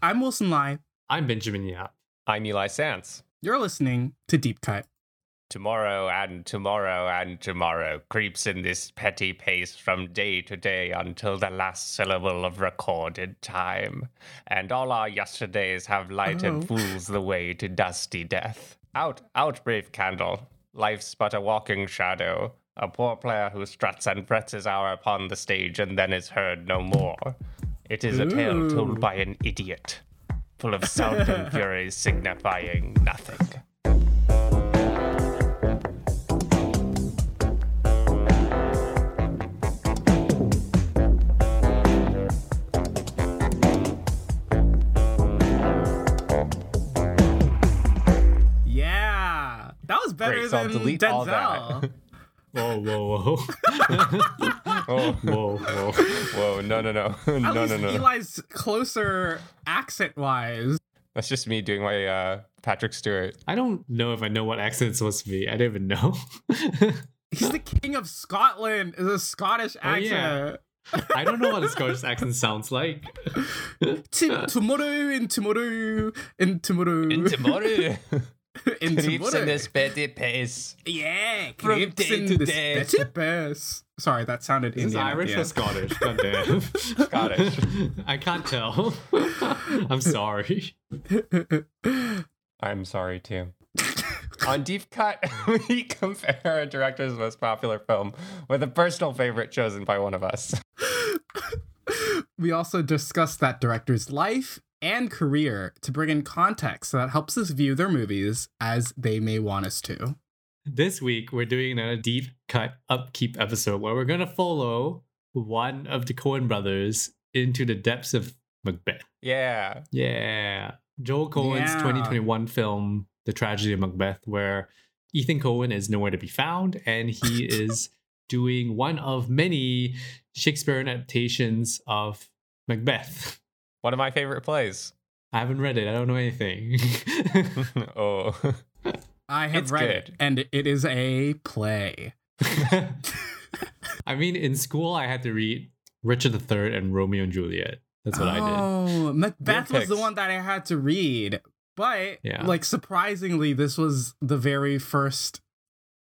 I'm Wilson Lai. I'm Benjamin Yap. I'm Eli Sance. You're listening to Deep Cut. Tomorrow and tomorrow and tomorrow creeps in this petty pace from day to day until the last syllable of recorded time. And all our yesterdays have light and fools the way to dusty death. Out, out, brave candle. Life's but a walking shadow. A poor player who struts and frets his hour upon the stage and then is heard no more. It is a tale told by an idiot, full of sound and fury signifying nothing. Better than Denzel. Whoa, whoa, whoa. Oh, whoa, whoa. Whoa, no. At least no. Eli's closer accent-wise. That's just me doing my Patrick Stewart. I don't know if I know what accent it's supposed to be. I don't even know. He's the king of Scotland. It's a Scottish accent. Yeah. I don't know what a Scottish accent sounds like. Tomorrow and tomorrow and tomorrow. And tomorrow. In creeps in this petty pace. Yeah, creeps in this petty pace. Sorry, that sounded Indian. Is Irish or Scottish? Goddamn. Scottish. I can't tell. I'm sorry. I'm sorry, too. On Deep Cut, we compare a director's most popular film with a personal favorite chosen by one of us. We also discuss that director's life and career to bring in context that helps us view their movies as they may want us to. This week, we're doing a Deep Cut upkeep episode where we're going to follow one of the Coen brothers into the depths of Macbeth. Yeah. Joel Coen's 2021 film, The Tragedy of Macbeth, where Ethan Coen is nowhere to be found, and he is doing one of many Shakespearean adaptations of Macbeth. One of my favorite plays. I haven't read it. I don't know anything. I have read it, and it is a play. I mean, in school, I had to read Richard III and Romeo and Juliet. That's what I did. Oh, Macbeth was the one that I had to read. But, surprisingly, this was the very first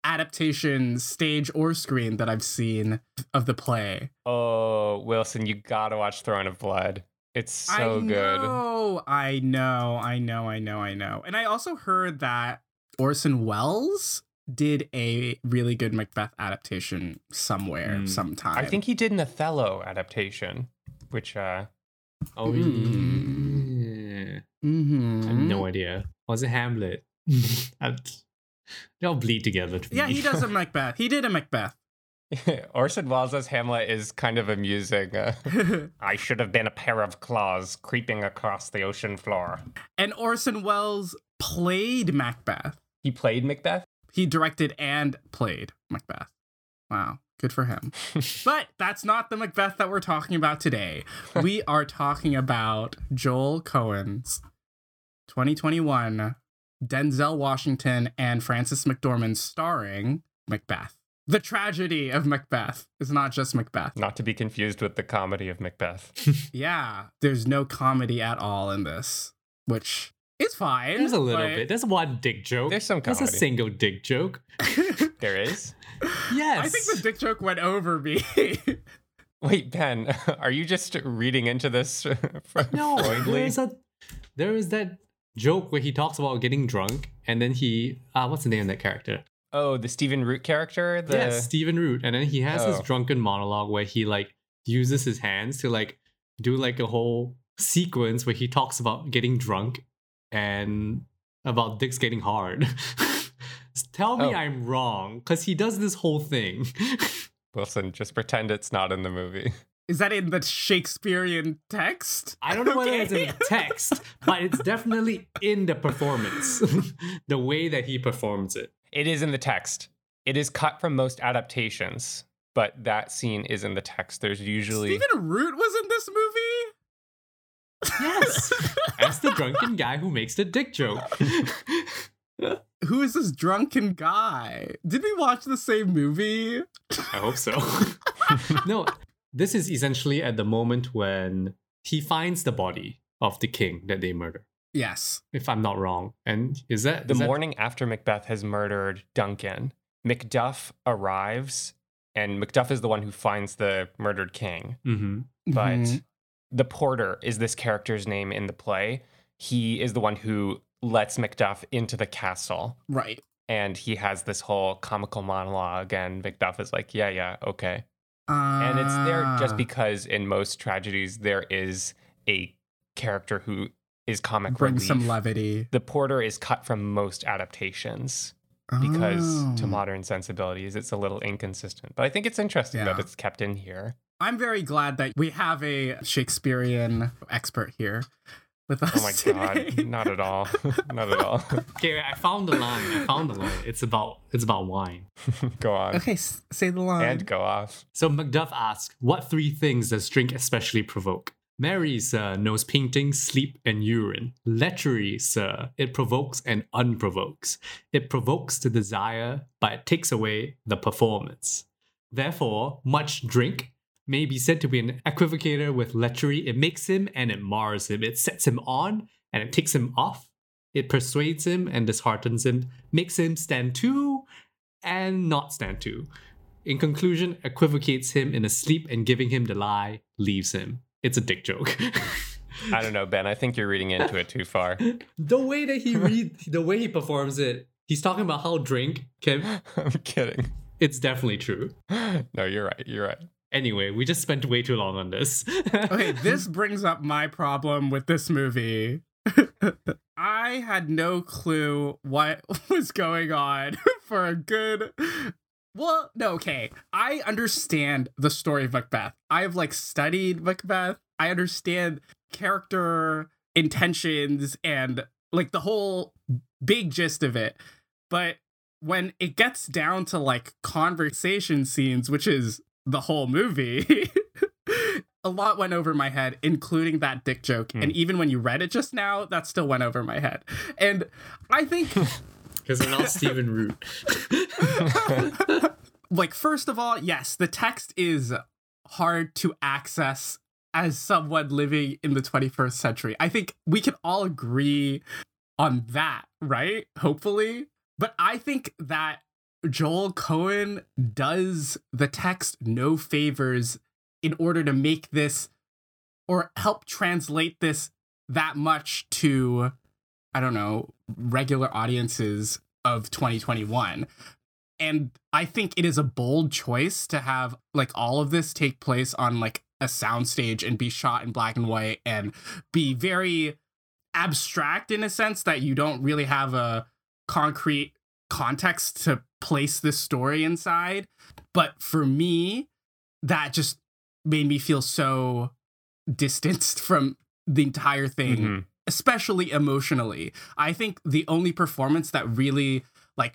adaptation, stage or screen, that I've seen of the play. Oh, Wilson, you gotta watch Throne of Blood. It's so good. I know. And I also heard that Orson Welles did a really good Macbeth adaptation somewhere, sometime. I think he did an Othello adaptation, which, I have no idea. Was it Hamlet? They all bleed together. He does a Macbeth. He did a Macbeth. Orson Welles' Hamlet is kind of amusing. I should have been a pair of claws creeping across the ocean floor. And Orson Welles played Macbeth. He played Macbeth? He directed and played Macbeth. Wow. Good for him. But that's not the Macbeth that we're talking about today. We are talking about Joel Coen's 2021 Denzel Washington and Francis McDormand starring Macbeth. The Tragedy of Macbeth is not just Macbeth. Not to be confused with the comedy of Macbeth. Yeah, there's no comedy at all in this, which is fine. There's a little bit. There's one dick joke. There's some comedy. There's a single dick joke. There is? Yes. I think the dick joke went over me. Wait, Ben, are you just reading into this? No, there is that joke where he talks about getting drunk, and then he... what's the name of that character? Oh, the Stephen Root character? Yes, Stephen Root. And then he has this drunken monologue where he uses his hands to do a whole sequence where he talks about getting drunk and about dicks getting hard. Tell me I'm wrong, because he does this whole thing. Wilson, just pretend it's not in the movie. Is that in the Shakespearean text? I don't know whether it's in the text, but it's definitely in the performance. The way that he performs it. It is in the text. It is cut from most adaptations, but that scene is in the text. There's usually... Stephen Root was in this movie? Yes. That's the drunken guy who makes the dick joke. Who is this drunken guy? Did we watch the same movie? I hope so. No, this is essentially at the moment when he finds the body of the king that they murder. Yes. If I'm not wrong. And is that... The morning after Macbeth has murdered Duncan, Macduff arrives, and Macduff is the one who finds the murdered king. Mm-hmm. But the porter is this character's name in the play. He is the one who lets Macduff into the castle. Right. And he has this whole comical monologue, and Macduff is like, yeah, yeah, okay. And it's there just because in most tragedies, there is a character who... is comic bring relief. Some levity. The porter is cut from most adaptations because to modern sensibilities, it's a little inconsistent. But I think it's interesting that it's kept in here. I'm very glad that we have a Shakespearean expert here with us. Oh my God, not at all. Not at all. Okay, I found the line. It's about wine. Go on. Okay, say the line. And go off. So Macduff asks, what three things does drink especially provoke? Mary's nose painting, sleep, and urine. Lechery, sir, it provokes and unprovokes. It provokes the desire, but it takes away the performance. Therefore, much drink may be said to be an equivocator with lechery. It makes him and it mars him. It sets him on and it takes him off. It persuades him and disheartens him. Makes him stand to and not stand to. In conclusion, equivocates him in a sleep and giving him the lie leaves him. It's a dick joke. I don't know, Ben. I think you're reading into it too far. The way he performs it, he's talking about how drink can... I'm kidding. It's definitely true. No, you're right. You're right. Anyway, we just spent way too long on this. Okay, this brings up my problem with this movie. I had no clue what was going on for a good... Well, no, okay. I understand the story of Macbeth. I have, studied Macbeth. I understand character intentions and, the whole big gist of it. But when it gets down to, conversation scenes, which is the whole movie, a lot went over my head, including that dick joke. Mm. And even when you read it just now, that still went over my head. And I think... Because they're not Stephen Root. First of all, yes, the text is hard to access as someone living in the 21st century. I think we can all agree on that, right? Hopefully. But I think that Joel Coen does the text no favors in order to make this or help translate this that much to... I don't know, regular audiences of 2021. And I think it is a bold choice to have all of this take place on a soundstage and be shot in black and white and be very abstract in a sense that you don't really have a concrete context to place this story inside. But for me, that just made me feel so distanced from the entire thing. Mm-hmm. Especially emotionally. I think the only performance that really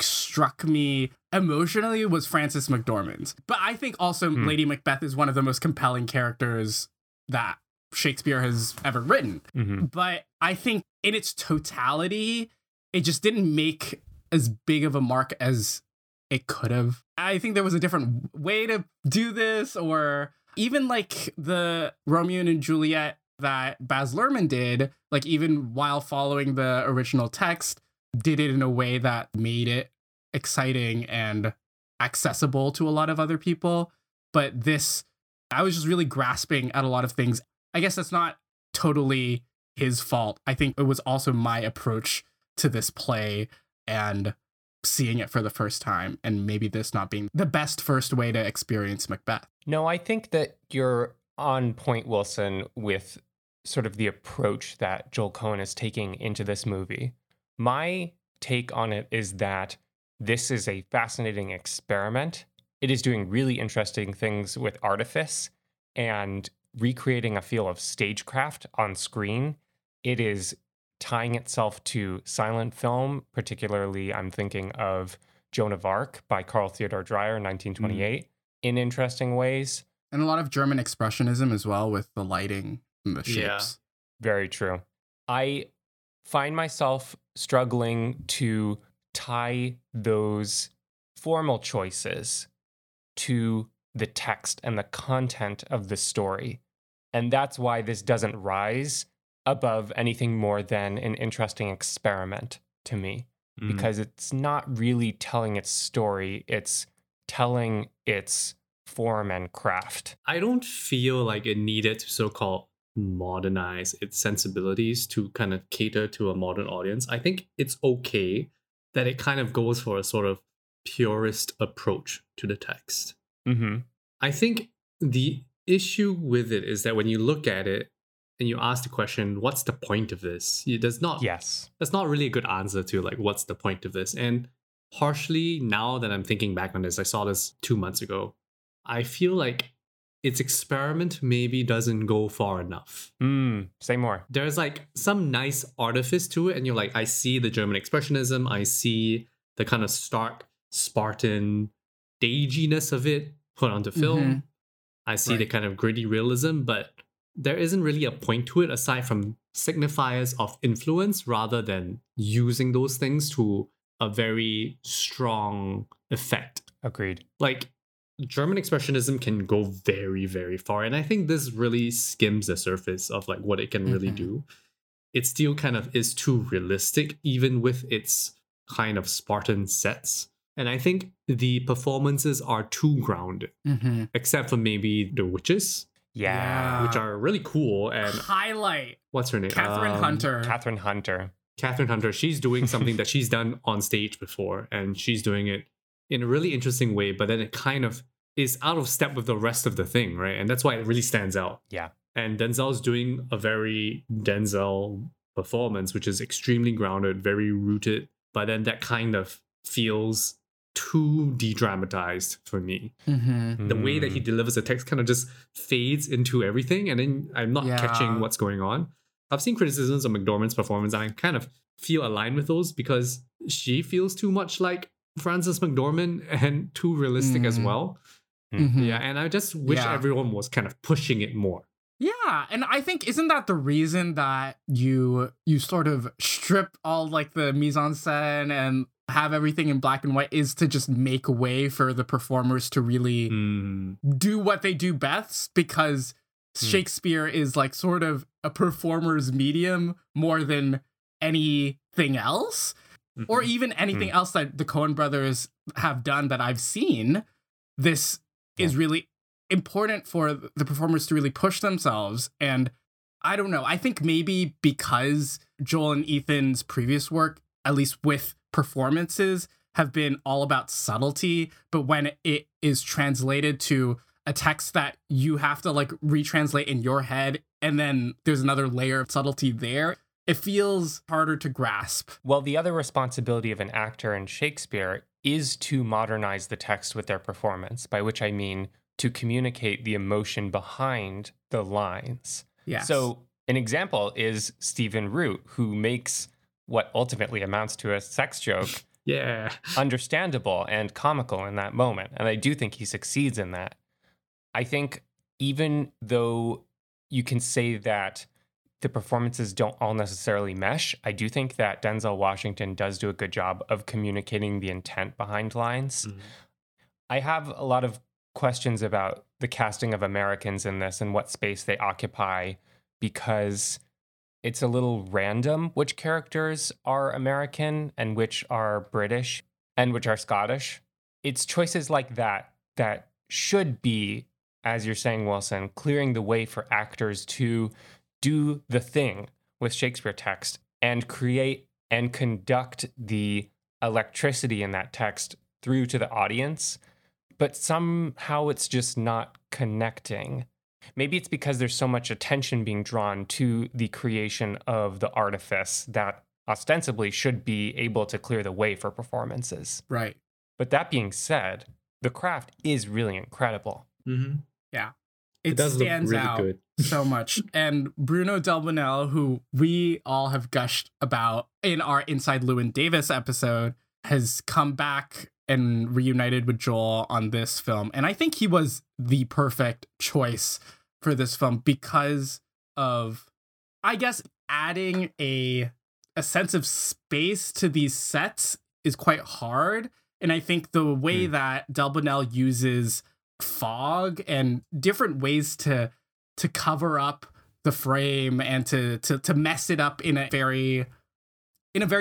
struck me emotionally was Francis McDormand's. But I think also Lady Macbeth is one of the most compelling characters that Shakespeare has ever written. Mm-hmm. But I think in its totality, it just didn't make as big of a mark as it could have. I think there was a different way to do this, or even the Romeo and Juliet that Baz Luhrmann did, even while following the original text, did it in a way that made it exciting and accessible to a lot of other people. But this, I was just really grasping at a lot of things. I guess that's not totally his fault. I think it was also my approach to this play and seeing it for the first time, and maybe this not being the best first way to experience Macbeth. No, I think that you're on point, Wilson, with sort of the approach that Joel Coen is taking into this movie. My take on it is that this is a fascinating experiment. It is doing really interesting things with artifice and recreating a feel of stagecraft on screen. It is tying itself to silent film, particularly I'm thinking of Joan of Arc by Carl Theodor Dreyer, 1928, in interesting ways. And a lot of German expressionism as well with the lighting and the shapes. Yeah, very true. I find myself struggling to tie those formal choices to the text and the content of the story. And that's why this doesn't rise above anything more than an interesting experiment to me, because it's not really telling its story, it's telling its form and craft. I don't feel like it needed to so-called modernize its sensibilities to kind of cater to a modern audience. I think it's okay that it kind of goes for a sort of purist approach to the text. Mm-hmm. I think the issue with it is that when you look at it and you ask the question, what's the point of this? That's not really a good answer to like, what's the point of this? And partially now that I'm thinking back on this, I saw this 2 months ago, I feel like its experiment maybe doesn't go far enough. Say more. There's like some nice artifice to it and you're like, I see the German expressionism, I see the kind of stark Spartan daginess of it put onto film. Mm-hmm. I see the kind of gritty realism, but there isn't really a point to it aside from signifiers of influence rather than using those things to a very strong effect. Agreed. Like, German expressionism can go very, very far. And I think this really skims the surface of like what it can really do. It still kind of is too realistic, even with its kind of Spartan sets. And I think the performances are too grounded, except for maybe the witches. Yeah. Which are really cool. And highlight. What's her name? Catherine Hunter. She's doing something that she's done on stage before, and she's doing it in a really interesting way, but then it kind of is out of step with the rest of the thing, right? And that's why it really stands out. Yeah. And Denzel's doing a very Denzel performance, which is extremely grounded, very rooted, but then that kind of feels too de-dramatized for me. The way that he delivers the text kind of just fades into everything, and then I'm not catching what's going on. I've seen criticisms of McDormand's performance, and I kind of feel aligned with those because she feels too much like Francis McDormand and too realistic as well. Yeah, and I just wish everyone was kind of pushing it more. Yeah, and I think isn't that the reason that you sort of strip all like the mise-en-scène and have everything in black and white is to just make way for the performers to really do what they do best, because Shakespeare is like sort of a performer's medium more than anything else. Or even anything else that the Coen brothers have done that I've seen. This is really important for the performers to really push themselves. And I don't know, I think maybe because Joel and Ethan's previous work, at least with performances, have been all about subtlety. But when it is translated to a text that you have to like retranslate in your head, and then there's another layer of subtlety there, it feels harder to grasp. Well, the other responsibility of an actor in Shakespeare is to modernize the text with their performance, by which I mean to communicate the emotion behind the lines. Yes. So an example is Stephen Root, who makes what ultimately amounts to a sex joke understandable and comical in that moment. And I do think he succeeds in that. I think even though you can say that the performances don't all necessarily mesh, I do think that Denzel Washington does do a good job of communicating the intent behind lines. I have a lot of questions about the casting of Americans in this and what space they occupy, because it's a little random which characters are American and which are British and which are Scottish. It's choices like that that should be, as you're saying, Wilson, clearing the way for actors to do the thing with Shakespeare text and create and conduct the electricity in that text through to the audience, but somehow it's just not connecting. Maybe it's because there's so much attention being drawn to the creation of the artifice that ostensibly should be able to clear the way for performances. Right. But that being said, the craft is really incredible. Yeah. It stands look really out good. So much. And Bruno Delbonnel, who we all have gushed about in our Inside Llewyn Davis episode, has come back and reunited with Joel on this film. And I think he was the perfect choice for this film because of, I guess, adding a sense of space to these sets is quite hard. And I think the way that Delbonnel uses fog and different ways to cover up the frame and to mess it up in a very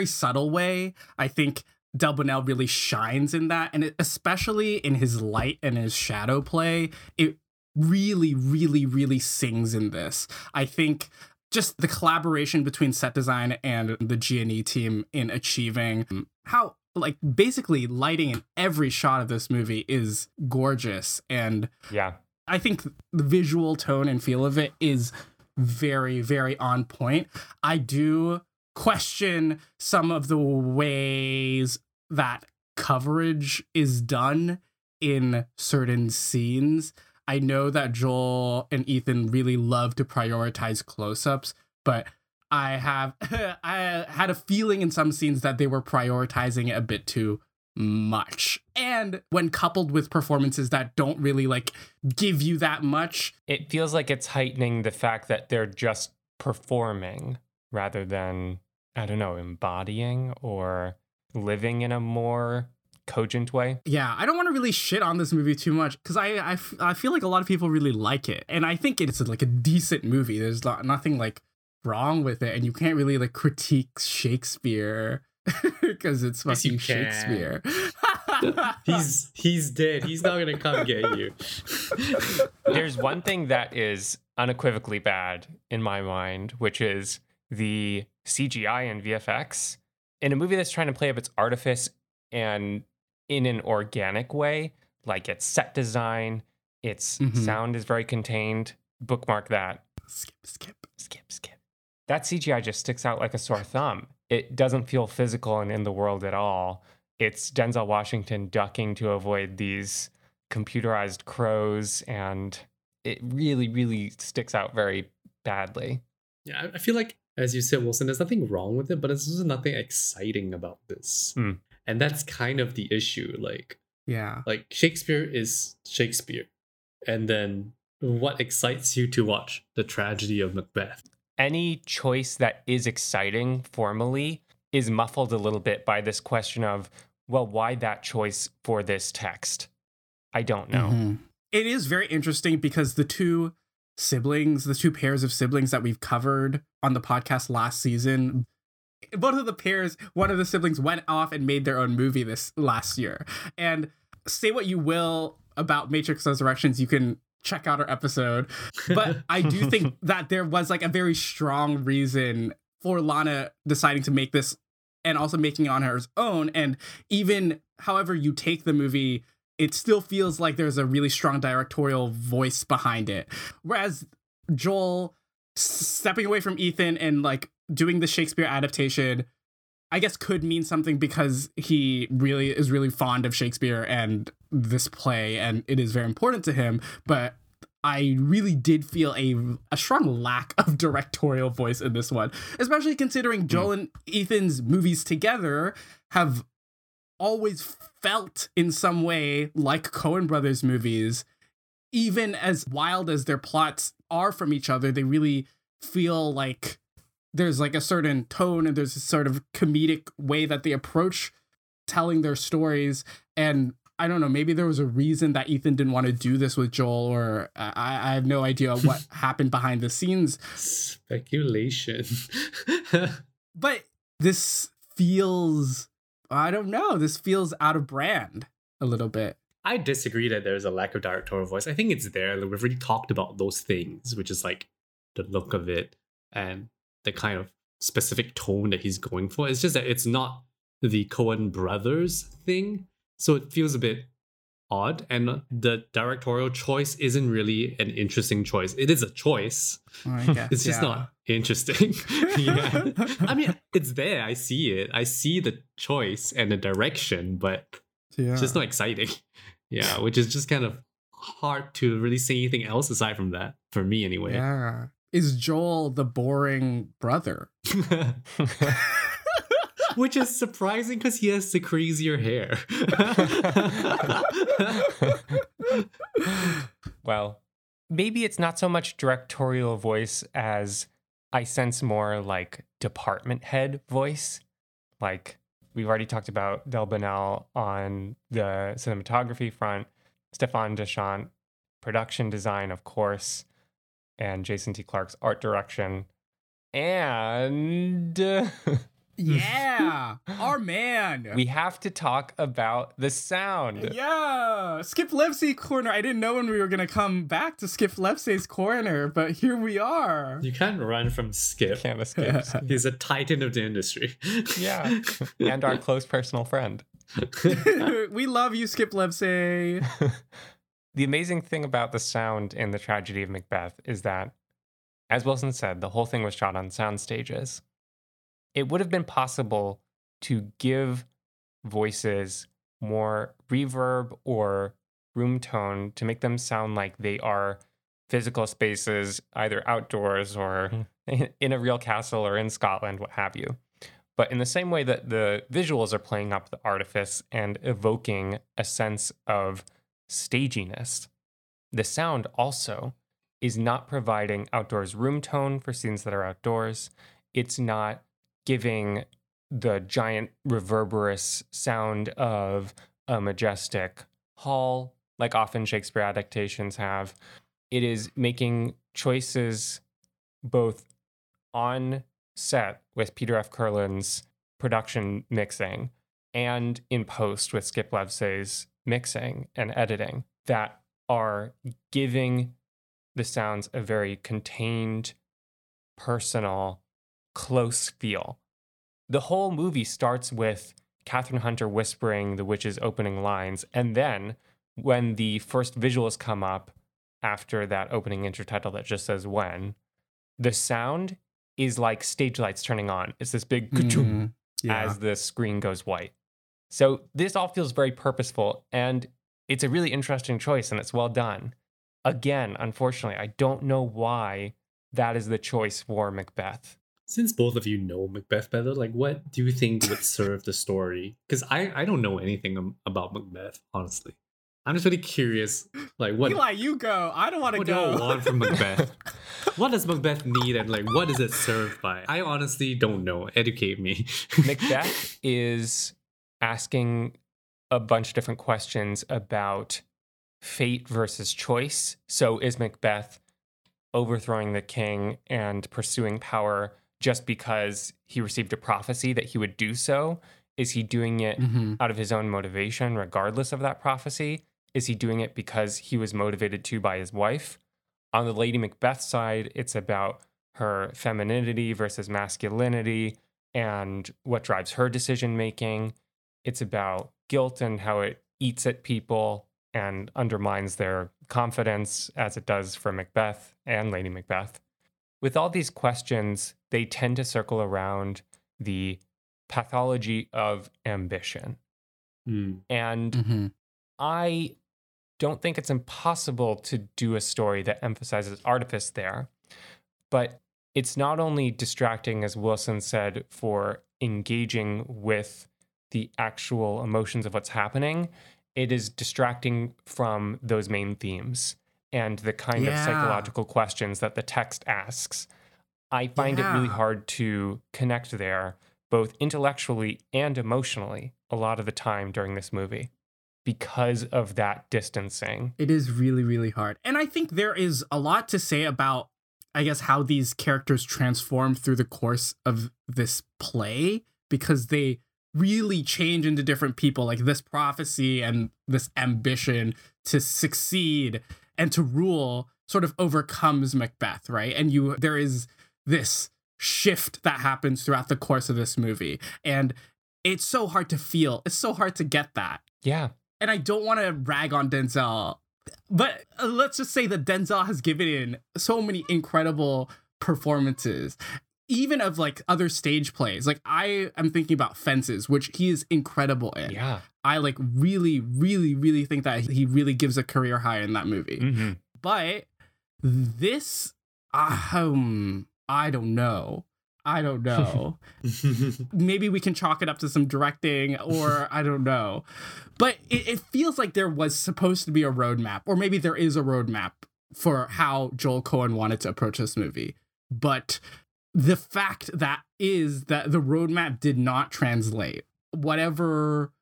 subtle way. I think Delbonnel really shines in that, and especially in his light and his shadow play, it really, really, really sings in this. I think just the collaboration between set design and the G&E team in achieving how, like, basically lighting in every shot of this movie is gorgeous. And yeah, I think the visual tone and feel of it is very, very on point. I do question some of the ways that coverage is done in certain scenes. I know that Joel and Ethan really love to prioritize close-ups, but I had a feeling in some scenes that they were prioritizing it a bit too much. And when coupled with performances that don't really, like, give you that much, it feels like it's heightening the fact that they're just performing rather than, I don't know, embodying or living in a more cogent way. Yeah, I don't want to really shit on this movie too much because I feel like a lot of people really like it, and I think it's like a decent movie. There's nothing like wrong with it, and you can't really like critique Shakespeare because it's fucking Shakespeare. He's dead. He's not gonna come get you. There's one thing that is unequivocally bad in my mind, which is the CGI and VFX in a movie that's trying to play up its artifice and in an organic way. Like, its set design, its sound is very contained. Bookmark that. Skip. That CGI just sticks out like a sore thumb. It doesn't feel physical and in the world at all. It's Denzel Washington ducking to avoid these computerized crows, and it really, really sticks out very badly. Yeah, I feel like, as you said, Wilson, there's nothing wrong with it, but there's just nothing exciting about this. Mm. And that's kind of the issue. Like Shakespeare is Shakespeare. And then what excites you to watch The Tragedy of Macbeth? Any choice that is exciting formally is muffled a little bit by this question of, well, why that choice for this text? I don't know. Mm-hmm. It is very interesting because the two pairs of siblings that we've covered on the podcast last season, one of the siblings went off and made their own movie this last year. And say what you will about Matrix Resurrections, you can check out our episode. But I do think that there was like a very strong reason for Lana deciding to make this and also making it on her own. And even however you take the movie, it still feels like there's a really strong directorial voice behind it. Whereas Joel stepping away from Ethan and like doing the Shakespeare adaptation, I guess, could mean something because he really is really fond of Shakespeare and this play, and it is very important to him. But I really did feel a strong lack of directorial voice in this one, especially considering Joel and Ethan's movies together have always felt in some way like Coen brothers movies. Even as wild as their plots are from each other, they really feel like there's like a certain tone and there's a sort of comedic way that they approach telling their stories. And I don't know, maybe there was a reason that Ethan didn't want to do this with Joel, or I have no idea what happened behind the scenes. Speculation. But this feels, I don't know, this feels out of brand a little bit. I disagree that there's a lack of directorial voice. I think it's there. We've already talked about those things, which is like the look of it and the kind of specific tone that he's going for. It's just that it's not the Coen brothers thing. So it feels a bit odd. And the directorial choice isn't really an interesting choice. It is a choice. I guess, it's just not interesting. Yeah. I mean, it's there. I see it. I see the choice and the direction, but it's just not exciting. Yeah, which is just kind of hard to really say anything else aside from that, for me anyway. Yeah. Is Joel the boring brother? Which is surprising because he has the crazier hair. Well, maybe it's not so much directorial voice as I sense more like department head voice. Like, we've already talked about Delbonnel on the cinematography front, Stéphane Deschamps, production design, of course. and Jason T. Clarke's art direction. And yeah, our man. We have to talk about the sound. Yeah, Skip Levsey corner. I didn't know when we were going to come back to Skip Levsey's corner, but here we are. You can't run from Skip. You can't escape. He's a titan of the industry. Yeah, and our close personal friend. We love you, Skip Levsey. The amazing thing about the sound in The Tragedy of Macbeth is that, as Wilson said, the whole thing was shot on sound stages. It would have been possible to give voices more reverb or room tone to make them sound like they are physical spaces, either outdoors or in a real castle or in Scotland, what have you. But in the same way that the visuals are playing up the artifice and evoking a sense of staginess, the sound also is not providing outdoors room tone for scenes that are outdoors. It's not giving the giant reverberous sound of a majestic hall, like often Shakespeare adaptations have. It is making choices both on set with Peter F. Kurland's production mixing and in post with Skip Levsey's mixing and editing that are giving the sounds a very contained, personal, close feel. The whole movie starts with Catherine Hunter whispering the witch's opening lines, and then when the first visuals come up after that opening intertitle that just says when, the sound is like stage lights turning on. It's this big ka-choom as the screen goes white. So this all feels very purposeful, and it's a really interesting choice, and it's well done. Again, unfortunately, I don't know why that is the choice for Macbeth. Since both of you know Macbeth better, like, what do you think would serve the story? Because I don't know anything about Macbeth, honestly. I'm just really curious, like, what... Eli, you go. I don't want to go. What do I want from Macbeth? What does Macbeth need, and, like, what is it served by? I honestly don't know. Educate me. Macbeth is asking a bunch of different questions about fate versus choice. So is Macbeth overthrowing the king and pursuing power just because he received a prophecy that he would do so? Is he doing it out of his own motivation, regardless of that prophecy? Is he doing it because he was motivated to by his wife? On the Lady Macbeth side, it's about her femininity versus masculinity and what drives her decision-making. It's about guilt and how it eats at people and undermines their confidence, as it does for Macbeth and Lady Macbeth. With all these questions, they tend to circle around the pathology of ambition. And I don't think it's impossible to do a story that emphasizes artifice there, but it's not only distracting, as Wilson said, for engaging with the actual emotions of what's happening, it is distracting from those main themes and the kind of psychological questions that the text asks. I find it really hard to connect there, both intellectually and emotionally, a lot of the time during this movie, because of that distancing. It is really, really hard. And I think there is a lot to say about, I guess, how these characters transform through the course of this play, because they really change into different people, like this prophecy and this ambition to succeed and to rule sort of overcomes Macbeth, right? And there is this shift that happens throughout the course of this movie, and it's so hard to feel. It's so hard to get that. Yeah. And I don't want to rag on Denzel, but let's just say that Denzel has given in so many incredible performances, even of like other stage plays. Like, I am thinking about Fences, which he is incredible in. Yeah. I like really, really, really think that he really gives a career high in that movie. But this, I don't know. Maybe we can chalk it up to some directing, or I don't know. But it feels like there was supposed to be a roadmap, or maybe there is a roadmap for how Joel Coen wanted to approach this movie. But the fact that is that the roadmap did not translate. Whatever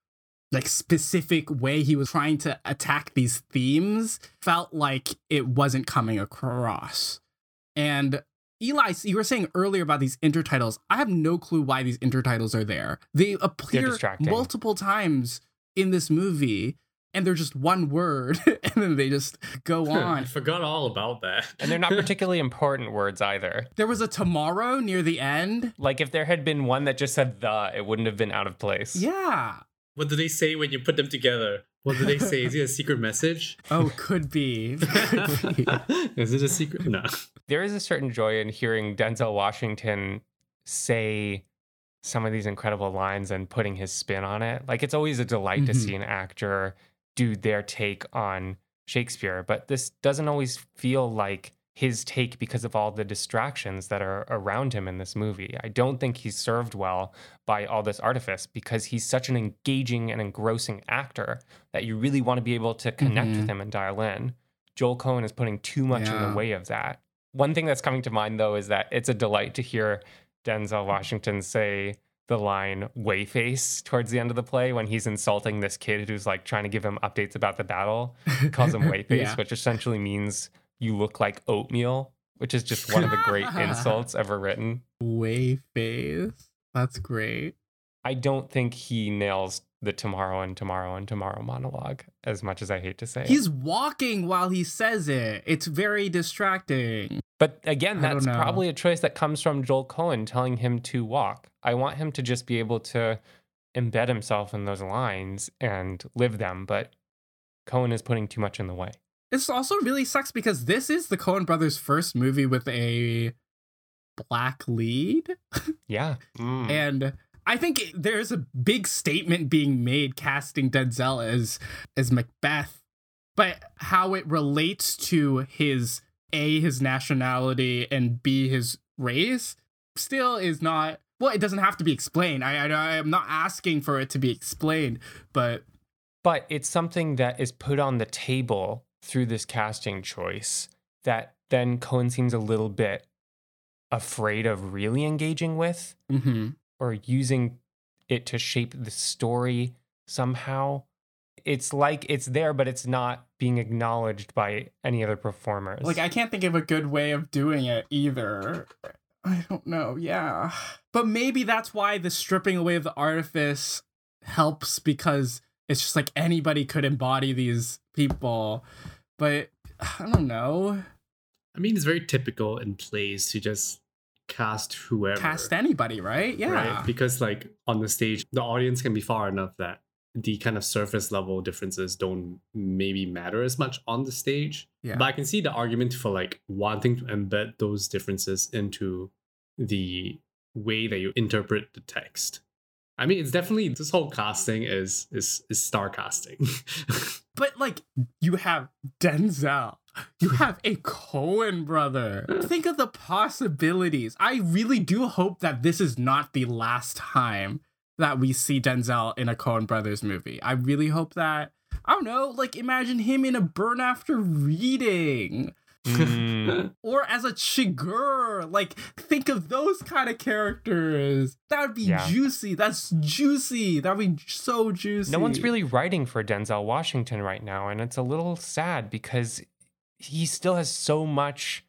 like specific way he was trying to attack these themes felt like it wasn't coming across. And Eli, you were saying earlier about these intertitles. I have no clue why these intertitles are there. They appear multiple times in this movie, and they're just one word, and then they just go on. I forgot all about that. And they're not particularly important words either. There was a tomorrow near the end. Like, if there had been one that just said the, it wouldn't have been out of place. Yeah. What do they say when you put them together? What do they say? Is it a secret message? Oh, could be. Is it a secret? No. There is a certain joy in hearing Denzel Washington say some of these incredible lines and putting his spin on it. Like, it's always a delight to see an actor do their take on Shakespeare, but this doesn't always feel like his take because of all the distractions that are around him in this movie. I don't think he's served well by all this artifice because he's such an engaging and engrossing actor that you really want to be able to connect with him and dial in. Joel Coen is putting too much in the way of that. One thing that's coming to mind, though, is that it's a delight to hear Denzel Washington say the line "wayface" towards the end of the play when he's insulting this kid who's like trying to give him updates about the battle. He calls him wayface, which essentially means you look like oatmeal, which is just one of the great insults ever written. Wayface. That's great. I don't think he nails the tomorrow and tomorrow and tomorrow monologue as much as I hate to say it. He's walking while he says it. It's very distracting. But again, that's probably a choice that comes from Joel Coen telling him to walk. I want him to just be able to embed himself in those lines and live them, but Coen is putting too much in the way. This also really sucks because this is the Coen brothers' first movie with a black lead. Yeah. And I think there's a big statement being made casting Denzel as Macbeth, but how it relates to his, A, his nationality, and B, his race still is not... Well, it doesn't have to be explained. I'm not asking for it to be explained, but... But it's something that is put on the table through this casting choice that then Coen seems a little bit afraid of really engaging with or using it to shape the story somehow. It's like it's there, but it's not being acknowledged by any other performers. Like, I can't think of a good way of doing it either. I don't know. Yeah. But maybe that's why the stripping away of the artifice helps, because it's just like anybody could embody these people. But I don't know. I mean, it's very typical in plays to just cast whoever. Cast anybody, right? Yeah. Right? Because like on the stage, the audience can be far enough that the kind of surface level differences don't maybe matter as much on the stage. Yeah. But I can see the argument for like wanting to embed those differences into the way that you interpret the text. I mean, it's definitely, this whole casting is star casting. But like, you have Denzel, you have a Coen brother. Think of the possibilities. I really do hope that this is not the last time that we see Denzel in a Coen brothers movie. I really hope that, I don't know, like imagine him in a Burn After Reading. Or as a Chigurh, like think of those kind of characters. That would be juicy. That's juicy. That would be so juicy. No one's really writing for Denzel Washington right now, and it's a little sad because he still has so much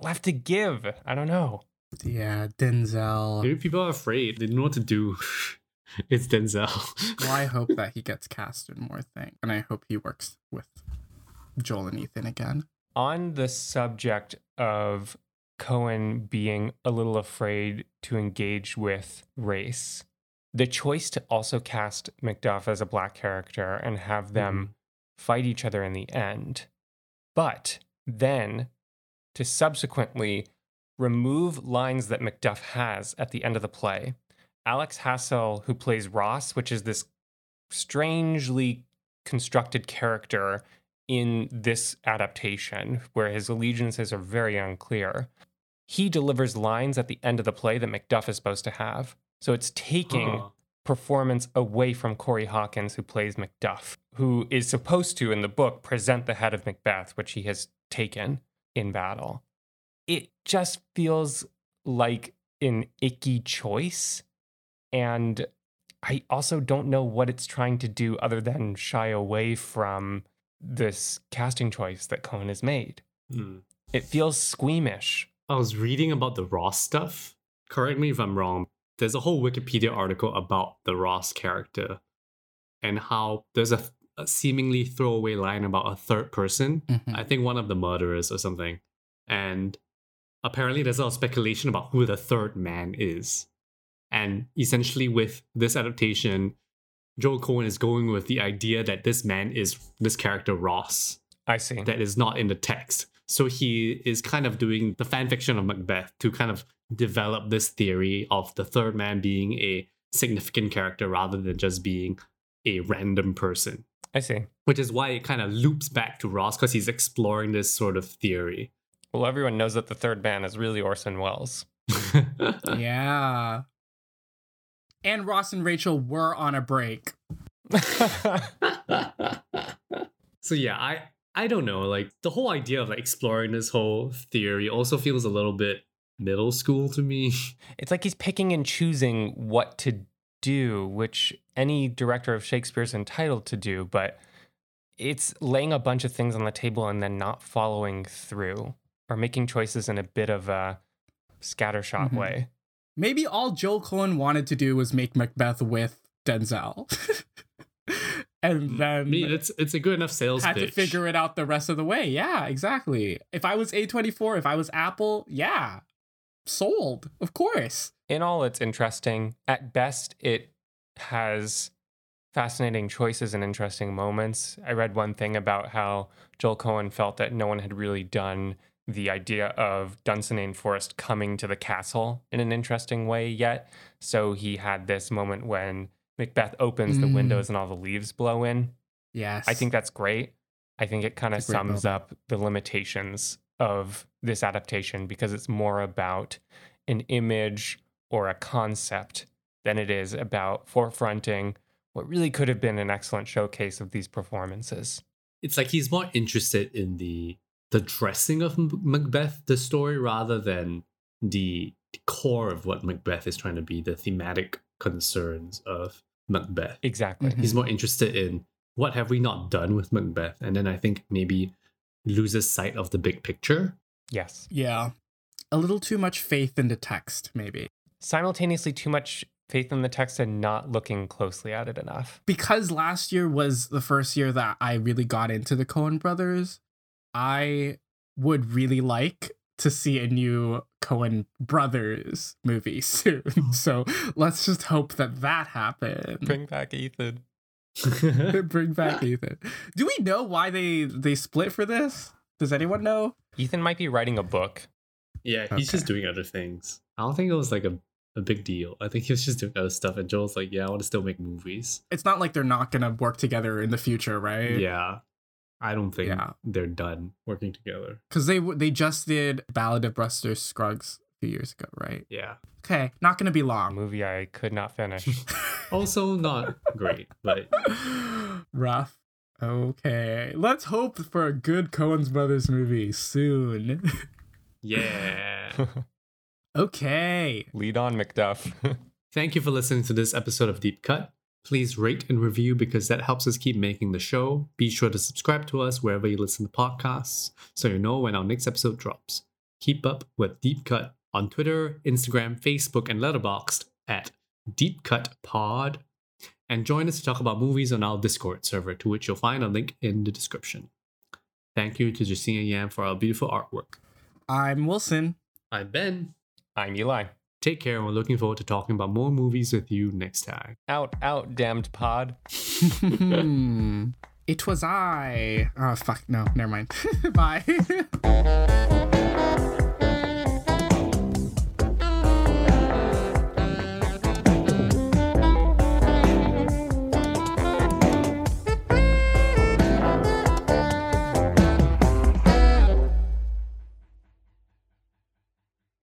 left to give. I don't know. Yeah, Denzel. Maybe people are afraid. They don't know what to do. It's Denzel. Well, I hope that he gets cast in more things, and I hope he works with Joel and Ethan again. On the subject of Coen being a little afraid to engage with race, the choice to also cast Macduff as a black character and have them fight each other in the end, but then to subsequently remove lines that Macduff has at the end of the play. Alex Hassell, who plays Ross, which is this strangely constructed character in this adaptation, where his allegiances are very unclear, he delivers lines at the end of the play that Macduff is supposed to have. So it's taking performance away from Corey Hawkins, who plays Macduff, who is supposed to, in the book, present the head of Macbeth, which he has taken in battle. It just feels like an icky choice. And I also don't know what it's trying to do other than shy away from this casting choice that Coen has made. It feels squeamish I was reading about the Ross stuff. Correct me if I'm wrong. There's a whole Wikipedia article about the Ross character and how there's a seemingly throwaway line about a third person. Mm-hmm. I think one of the murderers or something. And apparently there's a lot of speculation about who the third man is. And essentially with this adaptation, Joel Coen is going with the idea that this man is this character Ross. I see. That is not in the text. So he is kind of doing the fan fiction of Macbeth to kind of develop this theory of the third man being a significant character rather than just being a random person. I see. Which is why it kind of loops back to Ross, because he's exploring this sort of theory. Well, everyone knows that the third man is really Orson Welles. Yeah. And Ross and Rachel were on a break. So yeah, I don't know. Like the whole idea of like exploring this whole theory also feels a little bit middle school to me. It's like he's picking and choosing what to do, which any director of Shakespeare's entitled to do, but it's laying a bunch of things on the table and then not following through or making choices in a bit of a scattershot mm-hmm. way. Maybe all Joel Coen wanted to do was make Macbeth with Denzel. And then... I mean, it's a good enough sales pitch. Had to figure it out the rest of the way. Yeah, exactly. If I was A24, if I was Apple, yeah. Sold, of course. In all, it's interesting. At best, it has fascinating choices and interesting moments. I read one thing about how Joel Coen felt that no one had really done the idea of Dunsinane Forest coming to the castle in an interesting way yet. So he had this moment when Macbeth opens the windows and all the leaves blow in. Yes. I think that's great. I think it kind of sums up the limitations of this adaptation because it's more about an image or a concept than it is about forefronting what really could have been an excellent showcase of these performances. It's like he's more interested in the dressing of Macbeth, the story, rather than the core of what Macbeth is trying to be, the thematic concerns of Macbeth. Exactly. Mm-hmm. He's more interested in what have we not done with Macbeth? And then I think maybe loses sight of the big picture. Yes. Yeah. A little too much faith in the text, maybe. Simultaneously too much faith in the text and not looking closely at it enough. Because last year was the first year that I really got into the Coen brothers, I would really like to see a new Coen brothers movie soon. So let's just hope that happens. Bring back Ethan. Bring back Ethan. Do we know why they split for this? Does anyone know? Ethan might be writing a book. Yeah, he's just doing other things. I don't think it was like a big deal. I think he was just doing other stuff. And Joel's like, yeah, I want to still make movies. It's not like they're not going to work together in the future, right? Yeah. I don't think they're done working together. Because they just did Ballad of Buster Scruggs a few years ago, right? Yeah. Okay, not going to be long. A movie I could not finish. Also not great, but... rough. Okay. Let's hope for a good Coen brothers movie soon. Yeah. Okay. Lead on, Macduff. Thank you for listening to this episode of Deep Cut. Please rate and review because that helps us keep making the show. Be sure to subscribe to us wherever you listen to podcasts so you know when our next episode drops. Keep up with Deep Cut on Twitter, Instagram, Facebook, and Letterboxd at DeepCutPod. And join us to talk about movies on our Discord server, to which you'll find a link in the description. Thank you to Justine Yam for our beautiful artwork. I'm Wilson. I'm Ben. I'm Eli. Take care, and we're looking forward to talking about more movies with you next time. Out, out, damned pod. It was I. Oh, fuck. No, never mind. Bye.